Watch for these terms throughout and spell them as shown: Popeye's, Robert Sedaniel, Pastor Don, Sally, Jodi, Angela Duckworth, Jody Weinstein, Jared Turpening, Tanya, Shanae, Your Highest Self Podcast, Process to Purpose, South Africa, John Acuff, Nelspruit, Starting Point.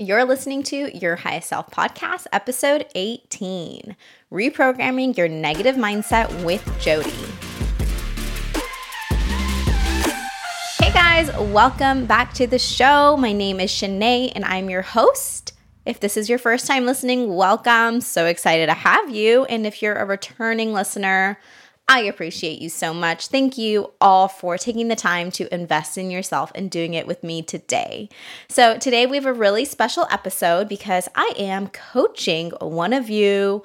You're listening to Your Highest Self Podcast, episode 18, Reprogramming Your Negative Mindset with Jody. Hey guys, welcome back to the show. My name is Shanae and I'm your host. If this is your first time listening, welcome. So excited to have you. And if you're a returning listener, I appreciate you so much. Thank you all for taking the time to invest in yourself and doing it with me today. So today we have a really special episode because I am coaching one of you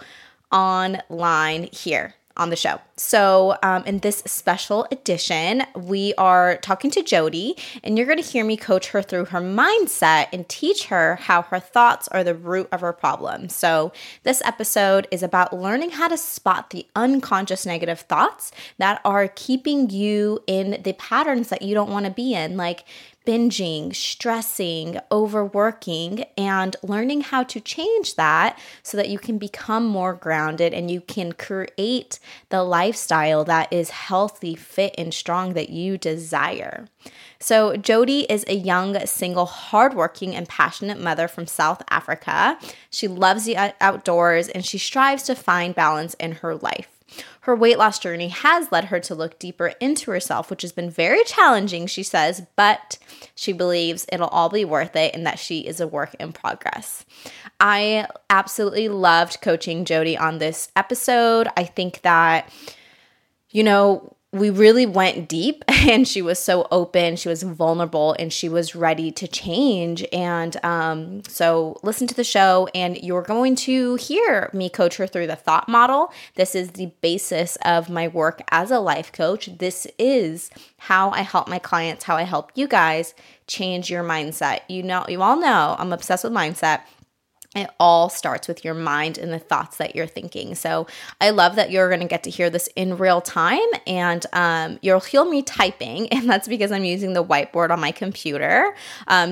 online here on the show. So in this special edition, we are talking to Jodi, and you're going to hear me coach her through her mindset and teach her how her thoughts are the root of her problem. So this episode is about learning how to spot the unconscious negative thoughts that are keeping you in the patterns that you don't want to be in, like binging, stressing, overworking, and learning how to change that so that you can become more grounded and you can create the lifestyle that is healthy, fit, and strong that you desire. So Jodi is a young, single, hardworking, and passionate mother from South Africa. She loves the outdoors and she strives to find balance in her life. Her weight loss journey has led her to look deeper into herself, which has been very challenging, she says, but she believes it'll all be worth it and that she is a work in progress. I absolutely loved coaching Jodi on this episode. I think that, you know, we really went deep and she was so open, she was vulnerable, and she was ready to change. And so listen to the show and you're going to hear me coach her through the thought model. This is the basis of my work as a life coach. This is how I help my clients, how I help you guys change your mindset. You know, you all know I'm obsessed with mindset. It all starts with your mind and the thoughts that you're thinking. So I love that you're going to get to hear this in real time, and you'll hear me typing, and that's because I'm using the whiteboard on my computer.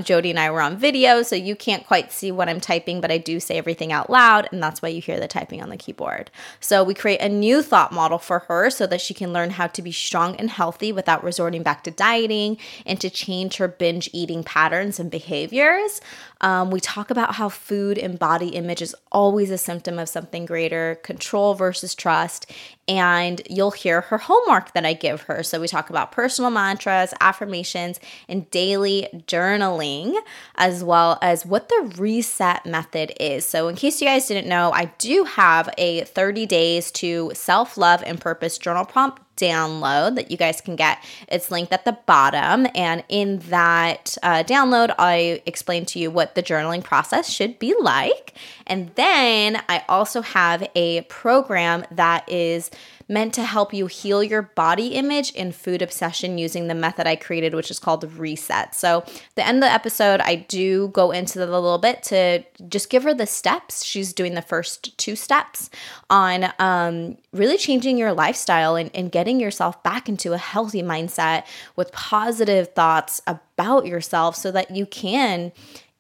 Jodi and I were on video, so you can't quite see what I'm typing, but I do say everything out loud, and that's why you hear the typing on the keyboard. So we create a new thought model for her so that she can learn how to be strong and healthy without resorting back to dieting and to change her binge eating patterns and behaviors. We talk about how food and body image is always a symptom of something greater, control versus trust, and you'll hear her homework that I give her. So we talk about personal mantras, affirmations, and daily journaling, as well as what the reset method is. So in case you guys didn't know, I do have a 30 days to self-love and purpose journal prompt download that you guys can get. It's linked at the bottom, and in that download, I explain to you what the journaling process should be like. And then I also have a program that is meant to help you heal your body image and food obsession using the method I created, which is called Reset. So at the end of the episode, I do go into that a little bit to just give her the steps. She's doing the first two steps on really changing your lifestyle and getting yourself back into a healthy mindset with positive thoughts about yourself so that you can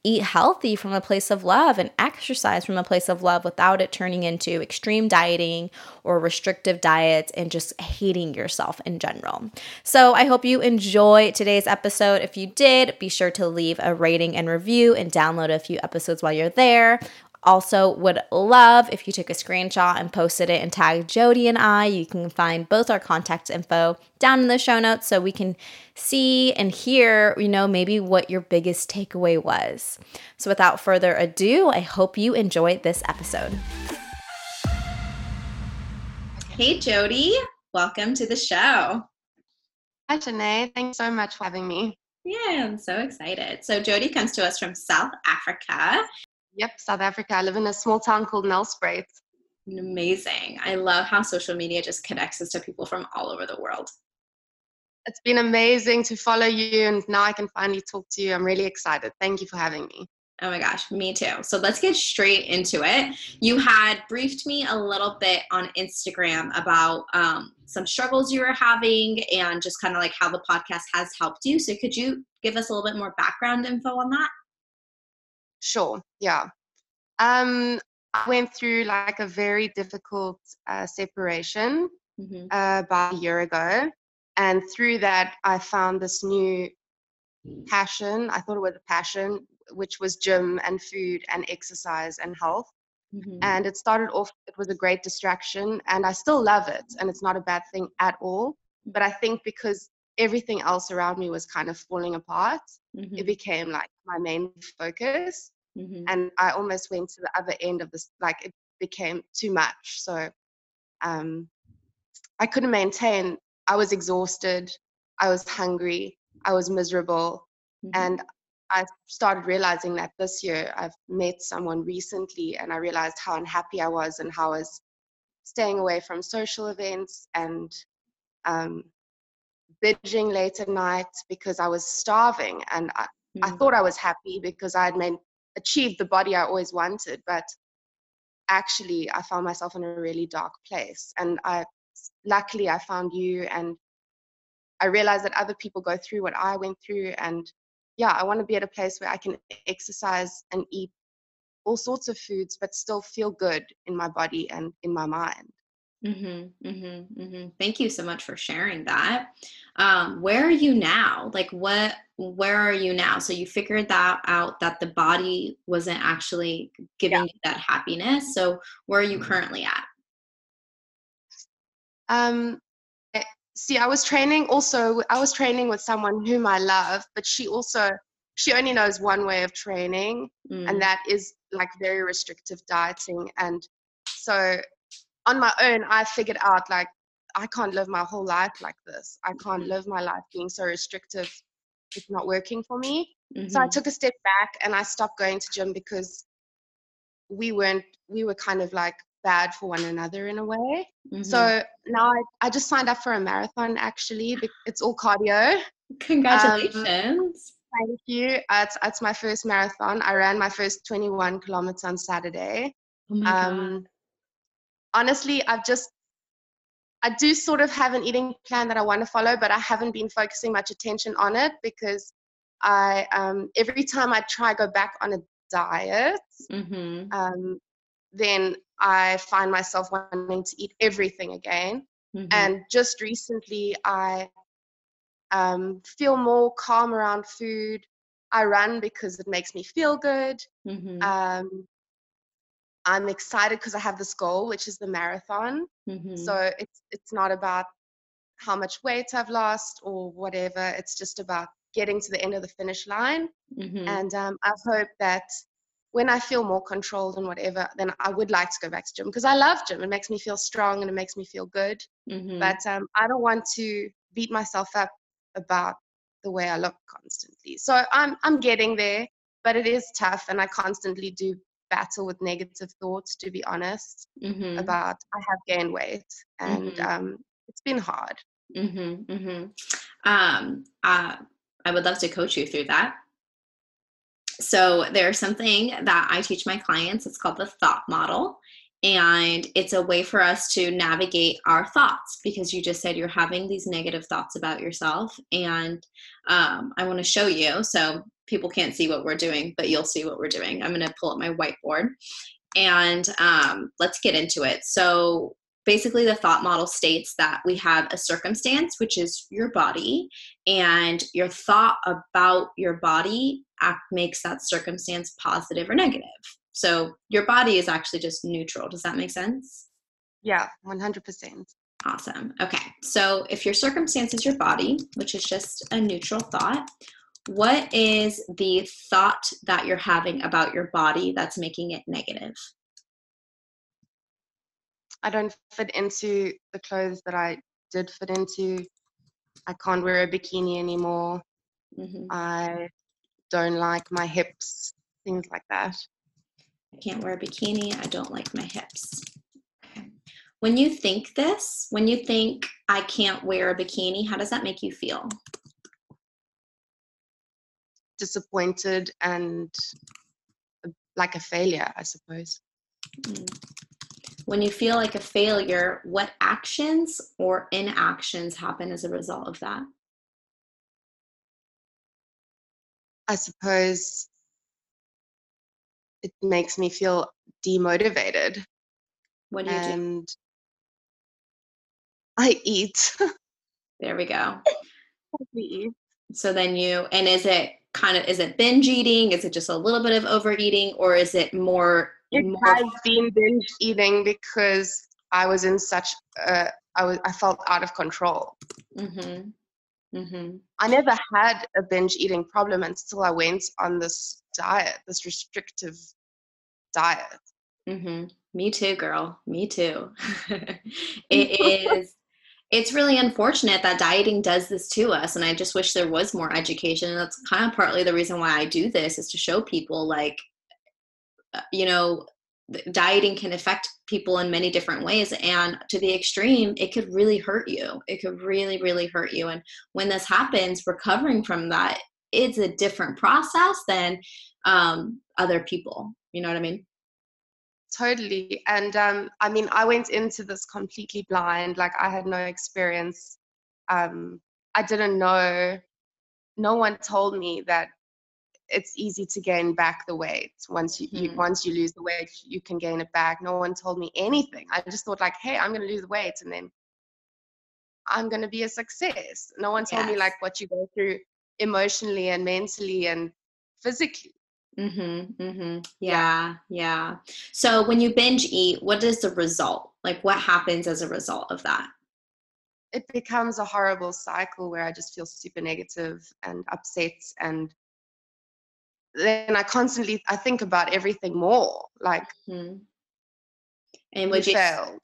eat healthy from a place of love and exercise from a place of love without it turning into extreme dieting or restrictive diets and just hating yourself in general. So I hope you enjoy today's episode. If you did, be sure to leave a rating and review and download a few episodes while you're there. Also would love if you took a screenshot and posted it and tagged Jodi and I. You can find both our contact info down in the show notes so we can see and hear, you know, maybe what your biggest takeaway was. So without further ado, I hope you enjoyed this episode. Hey, Jodi. Welcome to the show. Hi, Shanae. Thanks so much for having me. Yeah, I'm so excited. So Jodi comes to us from South Africa. Yep, South Africa. I live in a small town called Nelspruit. Amazing. I love how social media just connects us to people from all over the world. It's been amazing to follow you, and now I can finally talk to you. I'm really excited. Thank you for having me. Oh my gosh, me too. So let's get straight into it. You had briefed me a little bit on Instagram about some struggles you were having and just kind of like how the podcast has helped you. So could you give us a little bit more background info on that? Sure. Yeah. I went through like a very difficult separation about a year ago. And through that, I found this new passion. I thought it was a passion which was gym and food and exercise and health. Mm-hmm. And it started off, it was a great distraction, and I still love it, and it's not a bad thing at all. But I think because everything else around me was kind of falling apart, mm-hmm. it became like my main focus. Mm-hmm. And I almost went to the other end of this, like it became too much. So I couldn't maintain. I was exhausted, I was hungry, I was miserable. Mm-hmm. And I started realizing that this year. I've met someone recently, and I realized how unhappy I was and how I was staying away from social events and binging late at night because I was starving. And I thought I was happy because I had achieved the body I always wanted, but actually I found myself in a really dark place. And luckily I found you, and I realized that other people go through what I went through. And yeah, I want to be at a place where I can exercise and eat all sorts of foods, but still feel good in my body and in my mind. Mm-hmm, mm-hmm, mm-hmm. Thank you so much for sharing that. Where are you now? Like where are you now? So you figured that out, that the body wasn't actually giving you that happiness. So where are you currently at? See, I was training with someone whom I love, but she only knows one way of training, and that is like very restrictive dieting. And so on my own, I figured out, like, I can't live my whole life like this. I can't live my life being so restrictive. It's not working for me. Mm-hmm. So I took a step back and I stopped going to gym because we were kind of like bad for one another in a way. Mm-hmm. So now I just signed up for a marathon, actually. It's all cardio. Congratulations. Thank you. It's my first marathon. I ran my first 21 kilometers on Saturday. Oh my God. Honestly, I do sort of have an eating plan that I want to follow, but I haven't been focusing much attention on it because every time I try go back on a diet, mm-hmm. Then I find myself wanting to eat everything again. Mm-hmm. And just recently, I feel more calm around food. I run because it makes me feel good. Mm-hmm. I'm excited because I have this goal, which is the marathon. Mm-hmm. So it's not about how much weight I've lost or whatever. It's just about getting to the end of the finish line. Mm-hmm. And I hope that when I feel more controlled and whatever, then I would like to go back to gym because I love gym. It makes me feel strong and it makes me feel good. Mm-hmm. But I don't want to beat myself up about the way I look constantly. So I'm getting there, but it is tough, and I constantly do battle with negative thoughts, to be honest, mm-hmm. about I have gained weight, and mm-hmm. It's been hard. Mm-hmm, mm-hmm. I would love to coach you through that. So there's something that I teach my clients. It's called the thought model. And it's a way for us to navigate our thoughts, because you just said you're having these negative thoughts about yourself. And I want to show you. So people can't see what we're doing, but you'll see what we're doing. I'm going to pull up my whiteboard and let's get into it. So basically, the thought model states that we have a circumstance, which is your body, and your thought about your body makes that circumstance positive or negative. So your body is actually just neutral. Does that make sense? Yeah, 100%. Awesome. Okay. So if your circumstance is your body, which is just a neutral thought, what is the thought that you're having about your body that's making it negative? I don't fit into the clothes that I did fit into. I can't wear a bikini anymore. Mm-hmm. I don't like my hips, things like that. I can't wear a bikini. I don't like my hips. Okay. When you think this, when you think I can't wear a bikini, how does that make you feel? Disappointed and like a failure, I suppose. When you feel like a failure, what actions or inactions happen as a result of that? I suppose it makes me feel demotivated. What do you do? And I eat. There we go. So then and is it kind of, is it binge eating? Is it just a little bit of overeating, or is it more? It has been binge eating because I was in such a, I felt out of control. Mm-hmm. Mm-hmm. I never had a binge eating problem until I went on this diet, this restrictive diet. Mm-hmm. Me too, girl. Me too. It is. It's really unfortunate that dieting does this to us, and I just wish there was more education. And that's kind of partly the reason why I do this, is to show people, like, you know, dieting can affect people in many different ways, and to the extreme, it could really hurt you. It could really, really hurt you. And when this happens, recovering from that, it's a different process than other people. You know what I mean? Totally. And I mean, I went into this completely blind. Like, I had no experience. I didn't know. No one told me that it's easy to gain back the weight. Once you lose the weight, you can gain it back. No one told me anything. I just thought, like, hey, I'm going to lose weight and then I'm going to be a success. No one told me, like, what you go through emotionally and mentally and physically. Mm-hmm. Mm-hmm. Yeah. Yeah. So when you binge eat, what is the result? Like, what happens as a result of that? It becomes a horrible cycle where I just feel super negative and upset, and then I think about everything more. Like, mm-hmm. And you failed.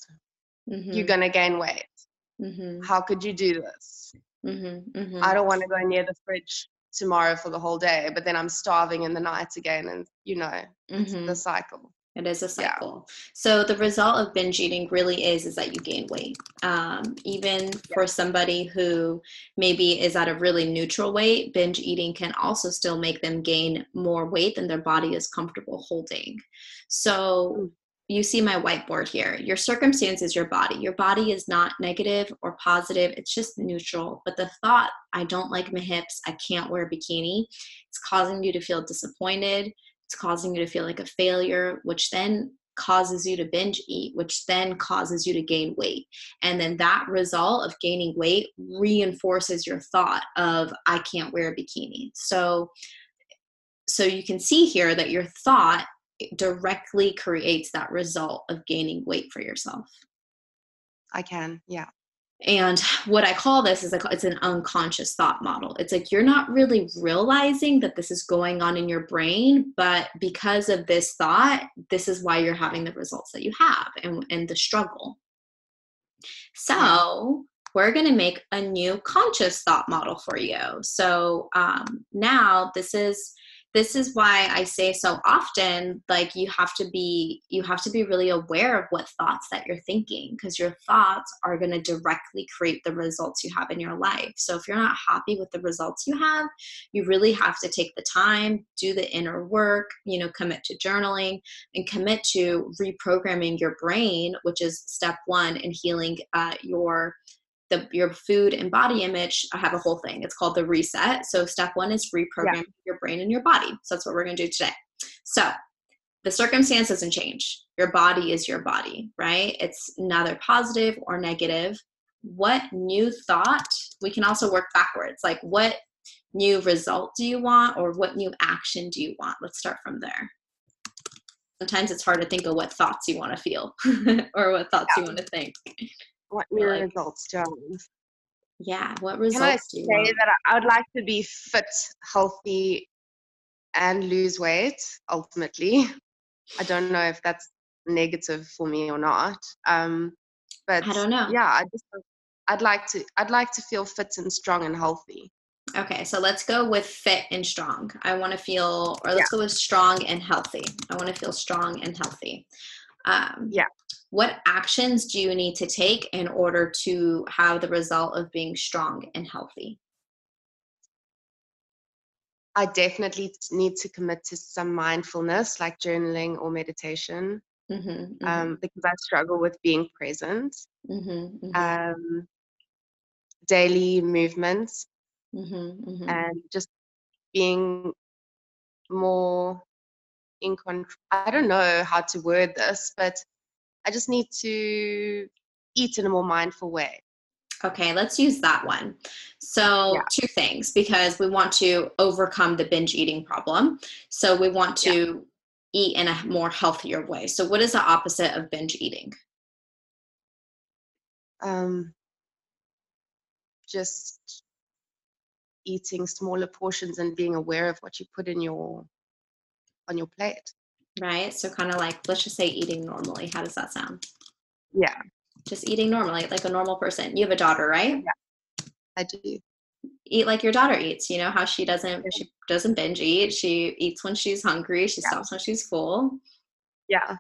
Mm-hmm. You're gonna gain weight. Mm-hmm. How could you do this? Mm-hmm. Mm-hmm. I don't want to go near the fridge tomorrow for the whole day, but then I'm starving in the night again, and you know, it's the cycle. It is a cycle. Yeah. So the result of binge eating really is that you gain weight. Even for somebody who maybe is at a really neutral weight, binge eating can also still make them gain more weight than their body is comfortable holding. So you see my whiteboard here. Your circumstance is your body. Your body is not negative or positive. It's just neutral. But the thought, I don't like my hips, I can't wear a bikini, it's causing you to feel disappointed. It's causing you to feel like a failure, which then causes you to binge eat, which then causes you to gain weight. And then that result of gaining weight reinforces your thought of, I can't wear a bikini. So you can see here that your thought directly creates that result of gaining weight for yourself. I can, yeah. And what I call this is, like, it's an unconscious thought model. It's like, you're not really realizing that this is going on in your brain, but because of this thought, this is why you're having the results that you have and the struggle. So we're going to make a new conscious thought model for you. So now this is why I say so often, like, you have to be really aware of what thoughts that you're thinking, because your thoughts are going to directly create the results you have in your life. So if you're not happy with the results you have, you really have to take the time, do the inner work, you know, commit to journaling and commit to reprogramming your brain, which is step one in healing your food and body image. I have a whole thing. It's called the reset. So step one is reprogramming your brain and your body. So that's what we're going to do today. So the circumstance doesn't change. Your body is your body, right? It's neither positive or negative. What new thought? We can also work backwards. Like, what new result do you want, or what new action do you want? Let's start from there. Sometimes it's hard to think of what thoughts you want to feel or what thoughts you want to think. What new results do I want? Yeah, what results do you want? Can I say that I would like to be fit, healthy, and lose weight, ultimately. I don't know if that's negative for me or not. But I don't know. Yeah, I'd like to feel fit and strong and healthy. Okay, so let's go with fit and strong. Let's go with strong and healthy. I want to feel strong and healthy. What actions do you need to take in order to have the result of being strong and healthy? I definitely need to commit to some mindfulness, like journaling or meditation, because I struggle with being present. Mm-hmm, mm-hmm. Daily movements, and just being more in control. I don't know how to word this, but I just need to eat in a more mindful way. Okay, let's use that one. So two things, because we want to overcome the binge eating problem. So we want to eat in a more healthier way. So what is the opposite of binge eating? Just eating smaller portions and being aware of what you put in your on your plate. Right. So kind of like, let's just say eating normally. How does that sound? Yeah. Just eating normally, like a normal person. You have a daughter, right? Yeah, I do. Eat like your daughter eats. You know how she doesn't binge eat. She eats when she's hungry. She stops when she's full. Yeah.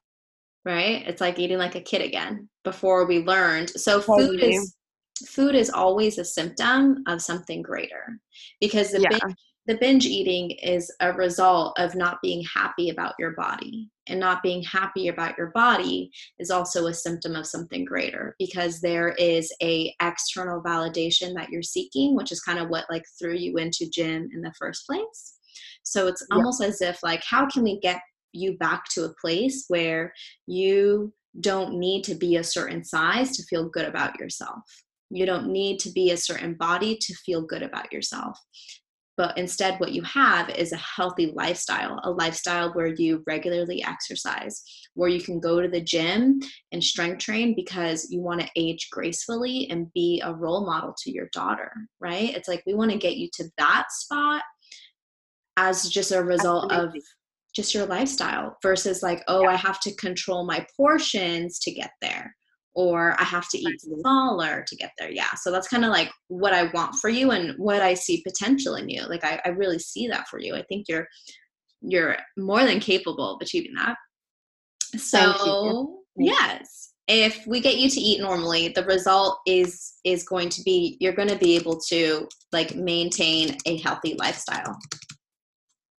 Right? It's like eating like a kid again before we learned. So food is always a symptom of something greater, because the binge eating is a result of not being happy about your body, and not being happy about your body is also a symptom of something greater, because there is a external validation that you're seeking, which is kind of what like threw you into gym in the first place. So it's almost as if like, how can we get you back to a place where you don't need to be a certain size to feel good about yourself? You don't need to be a certain body to feel good about yourself. But instead, what you have is a healthy lifestyle, a lifestyle where you regularly exercise, where you can go to the gym and strength train because you want to age gracefully and be a role model to your daughter, right? It's like we want to get you to that spot as just a result of just your lifestyle, versus like, I have to control my portions to get there, or I have to eat smaller to get there. Yeah. So that's kind of like what I want for you and what I see potential in you. Like I really see that for you. I think you're more than capable of achieving that. So yes, if we get you to eat normally, the result is going to be, you're going to be able to like maintain a healthy lifestyle.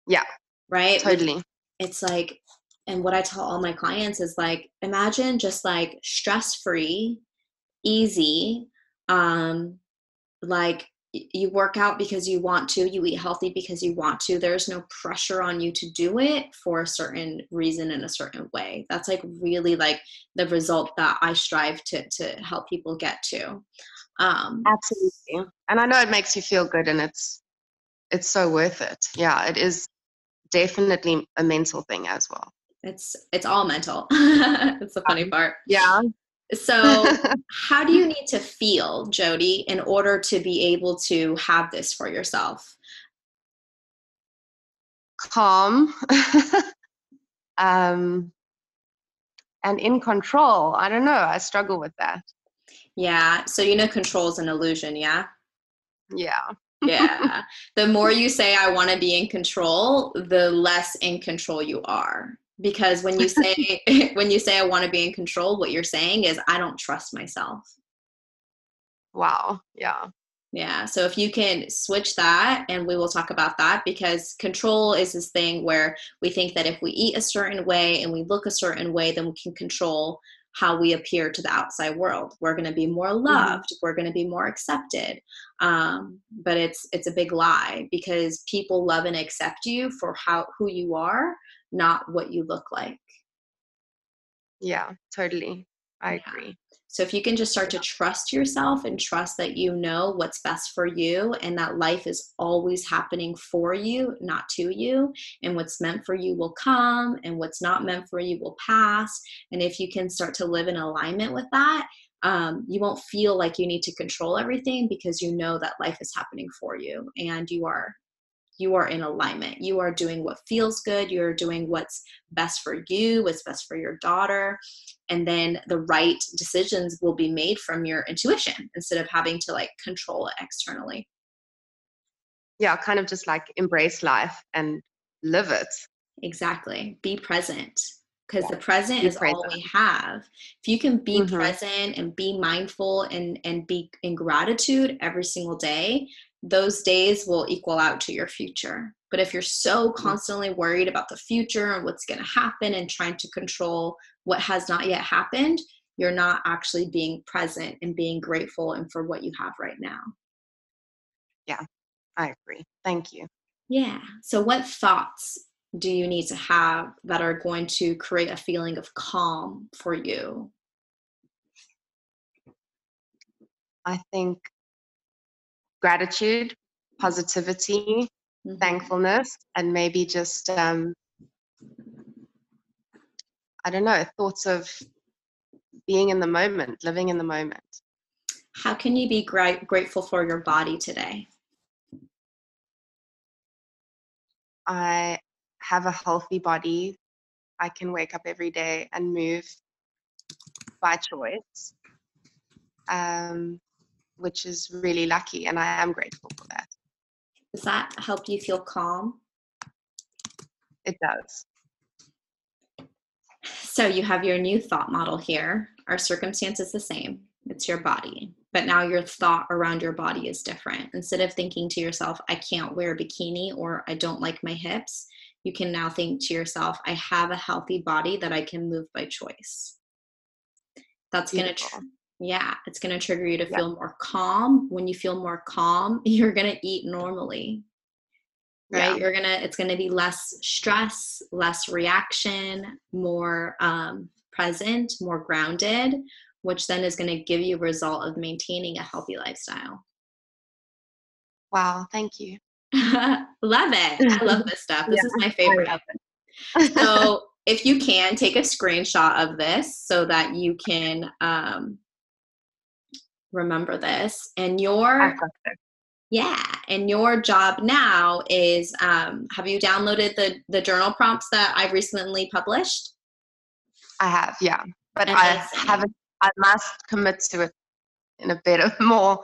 Yeah. Right. Totally. It's like, and what I tell all my clients is like, imagine just like stress-free, easy, like you work out because you want to, you eat healthy because you want to. There's no pressure on you to do it for a certain reason in a certain way. That's like really like the result that I strive to help people get to. Absolutely. And I know it makes you feel good, and it's so worth it. Yeah, it is definitely a mental thing as well. It's all mental. It's the funny part. Yeah. So how do you need to feel, Jody, in order to be able to have this for yourself? Calm. And in control. I don't know. I struggle with that. Yeah. So, control is an illusion. Yeah. Yeah. Yeah. The more you say, I want to be in control, the less in control you are. Because when you say, I want to be in control, what you're saying is, I don't trust myself. Wow. Yeah. Yeah. So if you can switch that, and we will talk about that, because control is this thing where we think that if we eat a certain way and we look a certain way, then we can control how we appear to the outside world. We're going to be more loved. Mm-hmm. We're going to be more accepted. But it's a big lie, because people love and accept you for who you are, not what you look like. Yeah, totally. I agree. So if you can just start to trust yourself and trust that you know what's best for you, and that life is always happening for you, not to you, and what's meant for you will come, and what's not meant for you will pass. And if you can start to live in alignment with that, you won't feel like you need to control everything, because you know that life is happening for you, and you are in alignment. You are doing what feels good. You're doing what's best for you, what's best for your daughter. And then the right decisions will be made from your intuition, instead of having to like control it externally. Yeah, kind of just like embrace life and live it. Exactly. Be present. Because the present is all we have. If you can be present and be mindful and be in gratitude every single day, those days will equal out to your future. But if you're so constantly worried about the future and what's going to happen and trying to control what has not yet happened, you're not actually being present and being grateful and for what you have right now. Yeah, I agree. Thank you. Yeah. So what thoughts do you need to have that are going to create a feeling of calm for you? I think gratitude, positivity, thankfulness, and maybe just, I don't know, thoughts of being in the moment, living in the moment. How can you be grateful for your body today? I have a healthy body. I can wake up every day and move by choice, which is really lucky, and I am grateful for that. Does that help you feel calm? It does. So you have your new thought model here. Our circumstance is the same. It's your body. But now your thought around your body is different. Instead of thinking to yourself, I can't wear a bikini, or I don't like my hips, you can now think to yourself, I have a healthy body that I can move by choice. That's going to it's going to trigger you to feel more calm. When you feel more calm, you're going to eat normally, right? Yeah. It's going to be less stress, less reaction, more present, more grounded, which then is going to give you a result of maintaining a healthy lifestyle. Wow. Thank you. Love it. I love this stuff. This is my favorite. So if you can, take a screenshot of this so that you can remember this. And your job now is, have you downloaded the journal prompts that I've recently published? I have, yeah. But I must commit to it in a bit of more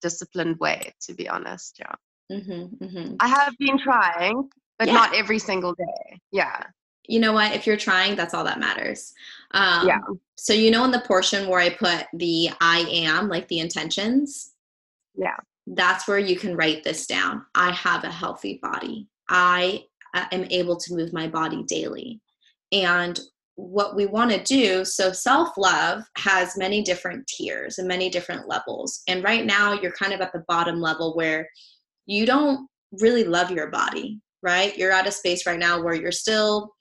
disciplined way, to be honest, yeah. Mm-hmm, mm-hmm. I have been trying, but not every single day. Yeah. You know what? If you're trying, that's all that matters. So you know in the portion where I put the I am, like the intentions? Yeah. That's where you can write this down. I have a healthy body. I am able to move my body daily. And what we want to do, so self-love has many different tiers and many different levels. And right now you're kind of at the bottom level where you don't really love your body, right? You're at a space right now where you're still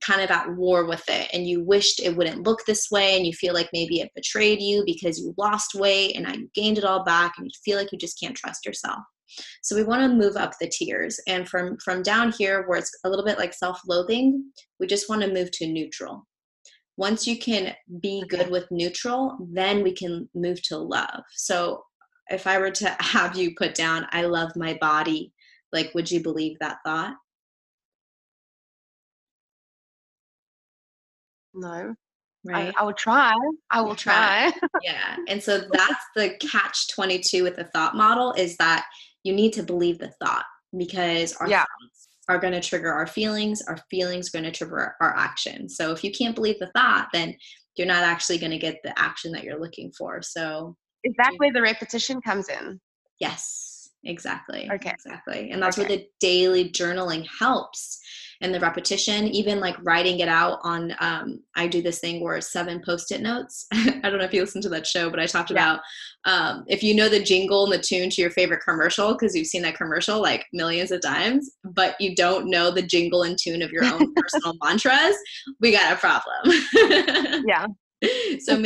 kind of at war with it, and you wished it wouldn't look this way, and you feel like maybe it betrayed you because you lost weight and now you gained it all back, and you feel like you just can't trust yourself. So we want to move up the tiers, and from down here where it's a little bit like self-loathing, we just want to move to neutral. Once you can be good with neutral, then we can move to love. So if I were to have you put down, I love my body, like, would you believe that thought? No. Right. I will try. I will try. Yeah. And so that's the catch 22 with the thought model, is that you need to believe the thought, because our thoughts are going to trigger our feelings are going to trigger our action. So if you can't believe the thought, then you're not actually going to get the action that you're looking for. So is that where the repetition comes in? Yes, exactly. Okay. Exactly. And that's where the daily journaling helps. And the repetition, even like writing it out on, I do this thing where 7 Post-it notes. I don't know if you listen to that show, but I talked about, if you know the jingle and the tune to your favorite commercial, because you've seen that commercial like millions of times, but you don't know the jingle and tune of your own personal mantras, we got a problem. Yeah. So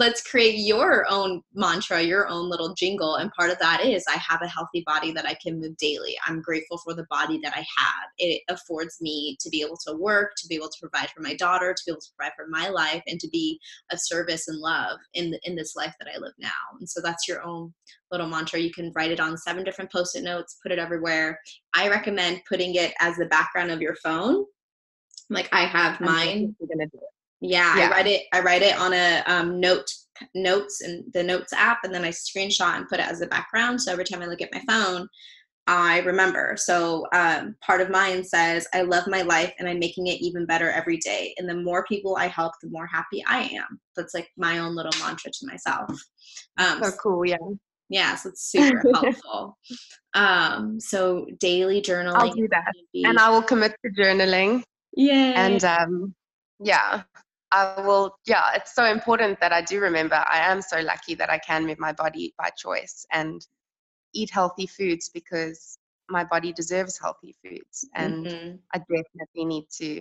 let's create your own mantra, your own little jingle. And part of that is, I have a healthy body that I can move daily. I'm grateful for the body that I have. It affords me to be able to work, to be able to provide for my daughter, to be able to provide for my life, and to be of service and love in this life that I live now. And so that's your own little mantra. You can write it on 7 different Post-it notes, put it everywhere. I recommend putting it as the background of your phone. Like, I have mine. You're gonna do it. Yeah, I write it on a notes and the notes app, and then I screenshot and put it as the background. So every time I look at my phone, I remember. So part of mine says, I love my life and I'm making it even better every day. And the more people I help, the more happy I am. That's like my own little mantra to myself. So cool, yeah. Yeah, so it's super helpful. So daily journaling. I'll do that. And I will commit to journaling. Yeah. And I will. Yeah, it's so important that I do remember. I am so lucky that I can move my body by choice and eat healthy foods, because my body deserves healthy foods, and I definitely need to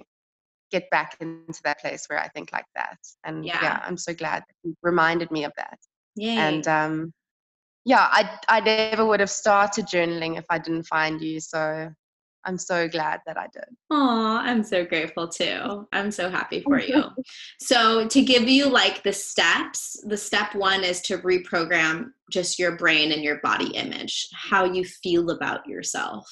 get back into that place where I think like that. And yeah I'm so glad that you reminded me of that. Yeah. And I never would have started journaling if I didn't find you. So I'm so glad that I did. Aw, I'm so grateful too. I'm so happy for you. So to give you like the steps, the step one is to reprogram just your brain and your body image, how you feel about yourself,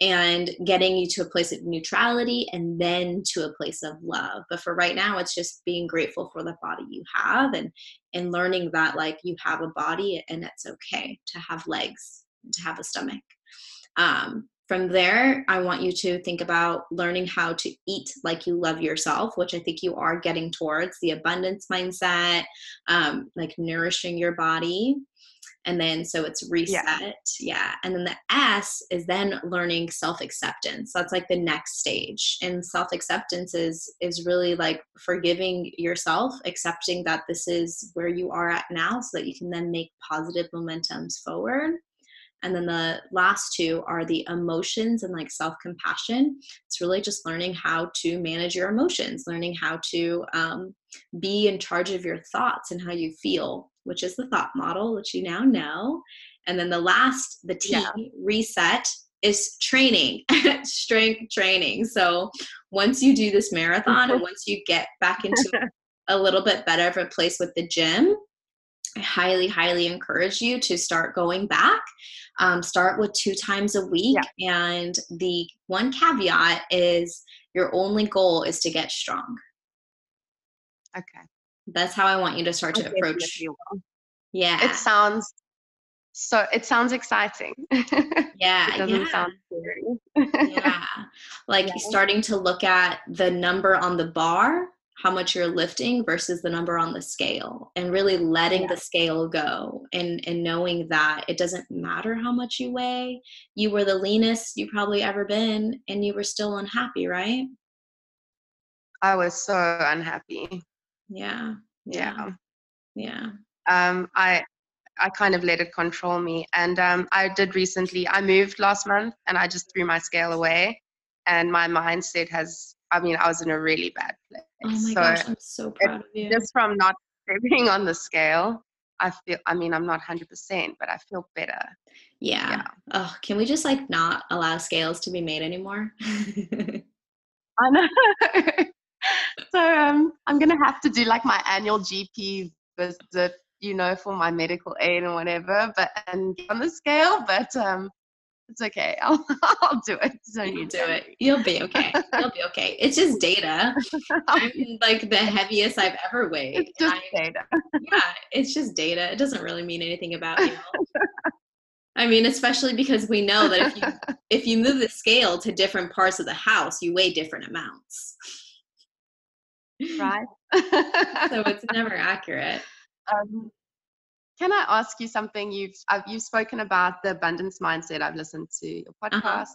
and getting you to a place of neutrality and then to a place of love. But for right now, it's just being grateful for the body you have, and learning that like you have a body and it's okay to have legs, to have a stomach. From there, I want you to think about learning how to eat like you love yourself, which I think you are getting towards the abundance mindset, like nourishing your body. And then, so it's reset. Yeah. And then the S is then learning self-acceptance. That's like the next stage. And self-acceptance is really like forgiving yourself, accepting that this is where you are at now so that you can then make positive momentums forward. And then the last two are the emotions and like self-compassion. It's really just learning how to manage your emotions, learning how to be in charge of your thoughts and how you feel, which is the thought model, which you now know. And then the last, the T, reset, is training, strength training. So once you do this marathon and once you get back into a little bit better of a place with the gym, I highly, highly encourage you to start going back. Start with 2 times a week. Yeah. And the one caveat is your only goal is to get strong. Okay. That's how I want you to start to approach. Yeah. It sounds exciting. Yeah. It doesn't sound scary. Yeah. Like starting to look at the number on the bar, how much you're lifting versus the number on the scale, and really letting the scale go and knowing that it doesn't matter how much you weigh. You were the leanest you probably ever been and you were still unhappy, right? I was so unhappy. Yeah. I kind of let it control me. And I moved last month and I just threw my scale away, and my mindset I was in a really bad place. Oh my gosh, I'm so proud of you. Just from not stepping on the scale, I'm not 100%, but I feel better. Yeah. Oh, can we just like not allow scales to be made anymore? I know. So I'm going to have to do like my annual GP visit, for my medical aid and whatever, and get on the scale, but it's okay. I'll do it. So you do it. You'll be okay. It's just data. I'm like the heaviest I've ever weighed. It's just data. Yeah, it's just data. It doesn't really mean anything about you. I mean, especially because we know that if you move the scale to different parts of the house, you weigh different amounts. Right. So it's never accurate. Can I ask you something? You've spoken about the abundance mindset. I've listened to your podcast,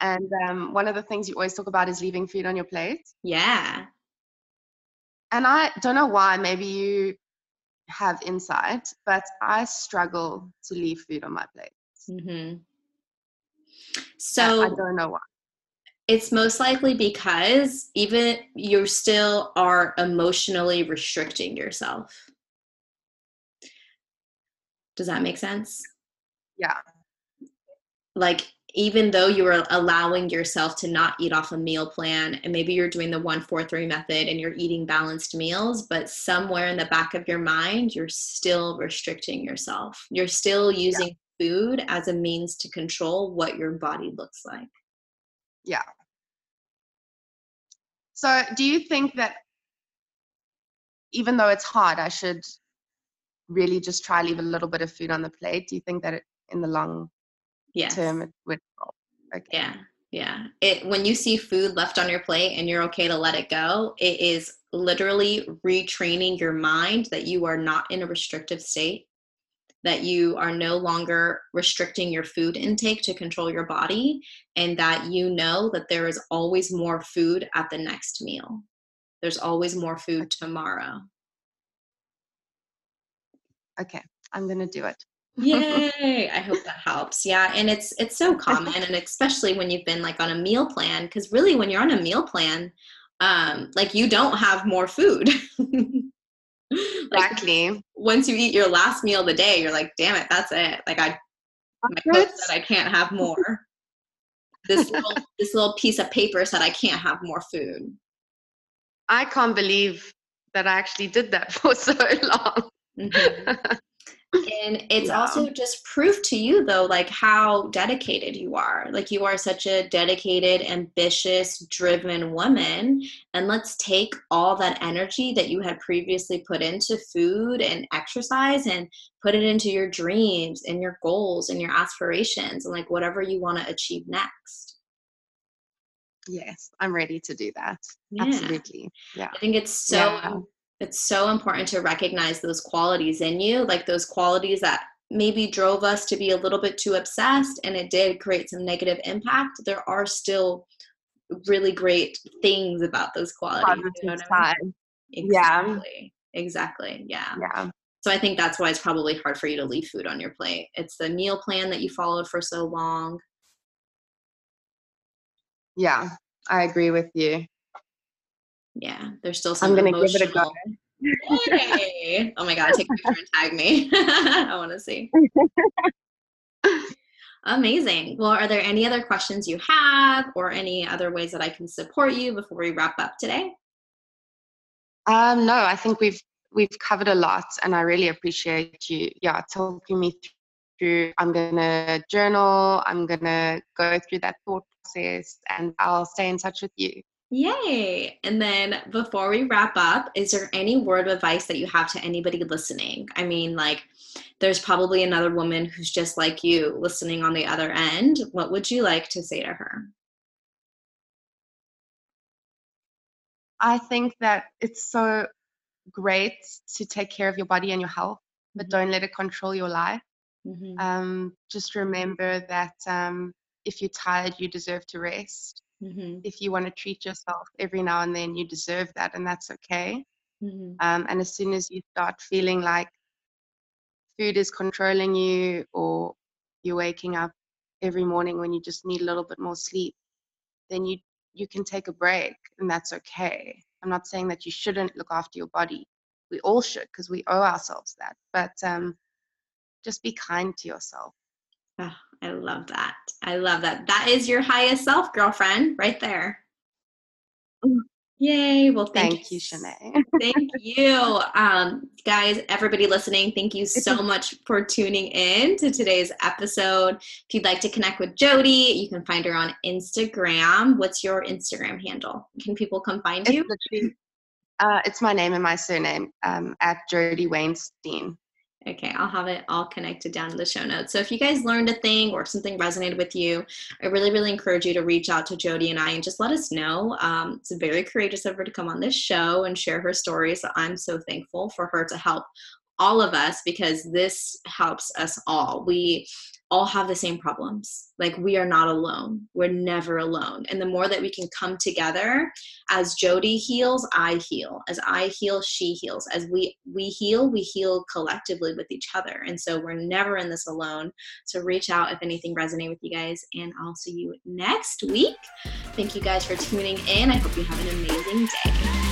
and one of the things you always talk about is leaving food on your plate. Yeah. And I don't know why. Maybe you have insight, but I struggle to leave food on my plate. Mm-hmm. So I don't know why. It's most likely because even you still are emotionally restricting yourself. Does that make sense? Yeah. Like, even though you are allowing yourself to not eat off a meal plan, and maybe you're doing the 1-4-3 method and you're eating balanced meals, but somewhere in the back of your mind, you're still restricting yourself. You're still using food as a means to control what your body looks like. Yeah. So do you think that even though it's hard, I should really just try to leave a little bit of food on the plate? Do you think that in the long term it would help? Okay. Yeah. When you see food left on your plate and you're okay to let it go, it is literally retraining your mind that you are not in a restrictive state, that you are no longer restricting your food intake to control your body, and that you know that there is always more food at the next meal. There's always more food tomorrow. Okay, I'm going to do it. Yay. I hope that helps. Yeah. And it's so common. And especially when you've been like on a meal plan, because really when you're on a meal plan, Like you don't have more food. Exactly. Once you eat your last meal of the day, you're like, damn it, that's it. Like my coach said I can't have more. This little piece of paper said I can't have more food. I can't believe that I actually did that for so long. Mm-hmm. And it's also just proof to you though, like how dedicated you are. Like you are such a dedicated, ambitious, driven woman. And let's take all that energy that you had previously put into food and exercise and put it into your dreams and your goals and your aspirations and like whatever you want to achieve next. Yes, I'm ready to do that. Yeah. Absolutely. Yeah. I think it's so It's so important to recognize those qualities in you, like those qualities that maybe drove us to be a little bit too obsessed and it did create some negative impact. There are still really great things about those qualities. You know what I mean? Exactly. Yeah. Exactly. Yeah. Yeah. So I think that's why it's probably hard for you to leave food on your plate. It's the meal plan that you followed for so long. Yeah, I agree with you. Yeah, there's still some I'm going to give it a go. Hey. Oh my God, take a picture and tag me. I want to see. Amazing. Well, are there any other questions you have or any other ways that I can support you before we wrap up today? No, I think we've covered a lot and I really appreciate you talking me through. I'm going to journal. I'm going to go through that thought process and I'll stay in touch with you. Yay. And then before we wrap up, is there any word of advice that you have to anybody listening? I mean, like there's probably another woman who's just like you listening on the other end. What would you like to say to her? I think that it's so great to take care of your body and your health, but don't let it control your life. Mm-hmm. Just remember that if you're tired, you deserve to rest. Mm-hmm. If you want to treat yourself every now and then, you deserve that, and that's okay. Mm-hmm. And as soon as you start feeling like food is controlling you or you're waking up every morning when you just need a little bit more sleep, then you can take a break, and that's okay. I'm not saying that you shouldn't look after your body. We all should because we owe ourselves that. But just be kind to yourself. Oh, I love that. I love that. That is your highest self, girlfriend, right there. Yay. Well, thank you, Shanae. Thank you. Guys, everybody listening, thank you so much for tuning in to today's episode. If you'd like to connect with Jody, you can find her on Instagram. What's your Instagram handle? Can people come find you? It's my name and my surname, at Jody Weinstein. Okay, I'll have it all connected down in the show notes. So if you guys learned a thing or something resonated with you, I really, really encourage you to reach out to Jody and I and just let us know. It's very courageous of her to come on this show and share her story. So I'm so thankful for her to help all of us because this helps us all. We all have the same problems. Like we are not alone. We're never alone. And the more that we can come together, as Jody heals, I heal. As I heal, she heals. As we heal collectively with each other. And so we're never in this alone. So reach out if anything resonates with you guys. And I'll see you next week. Thank you guys for tuning in. I hope you have an amazing day.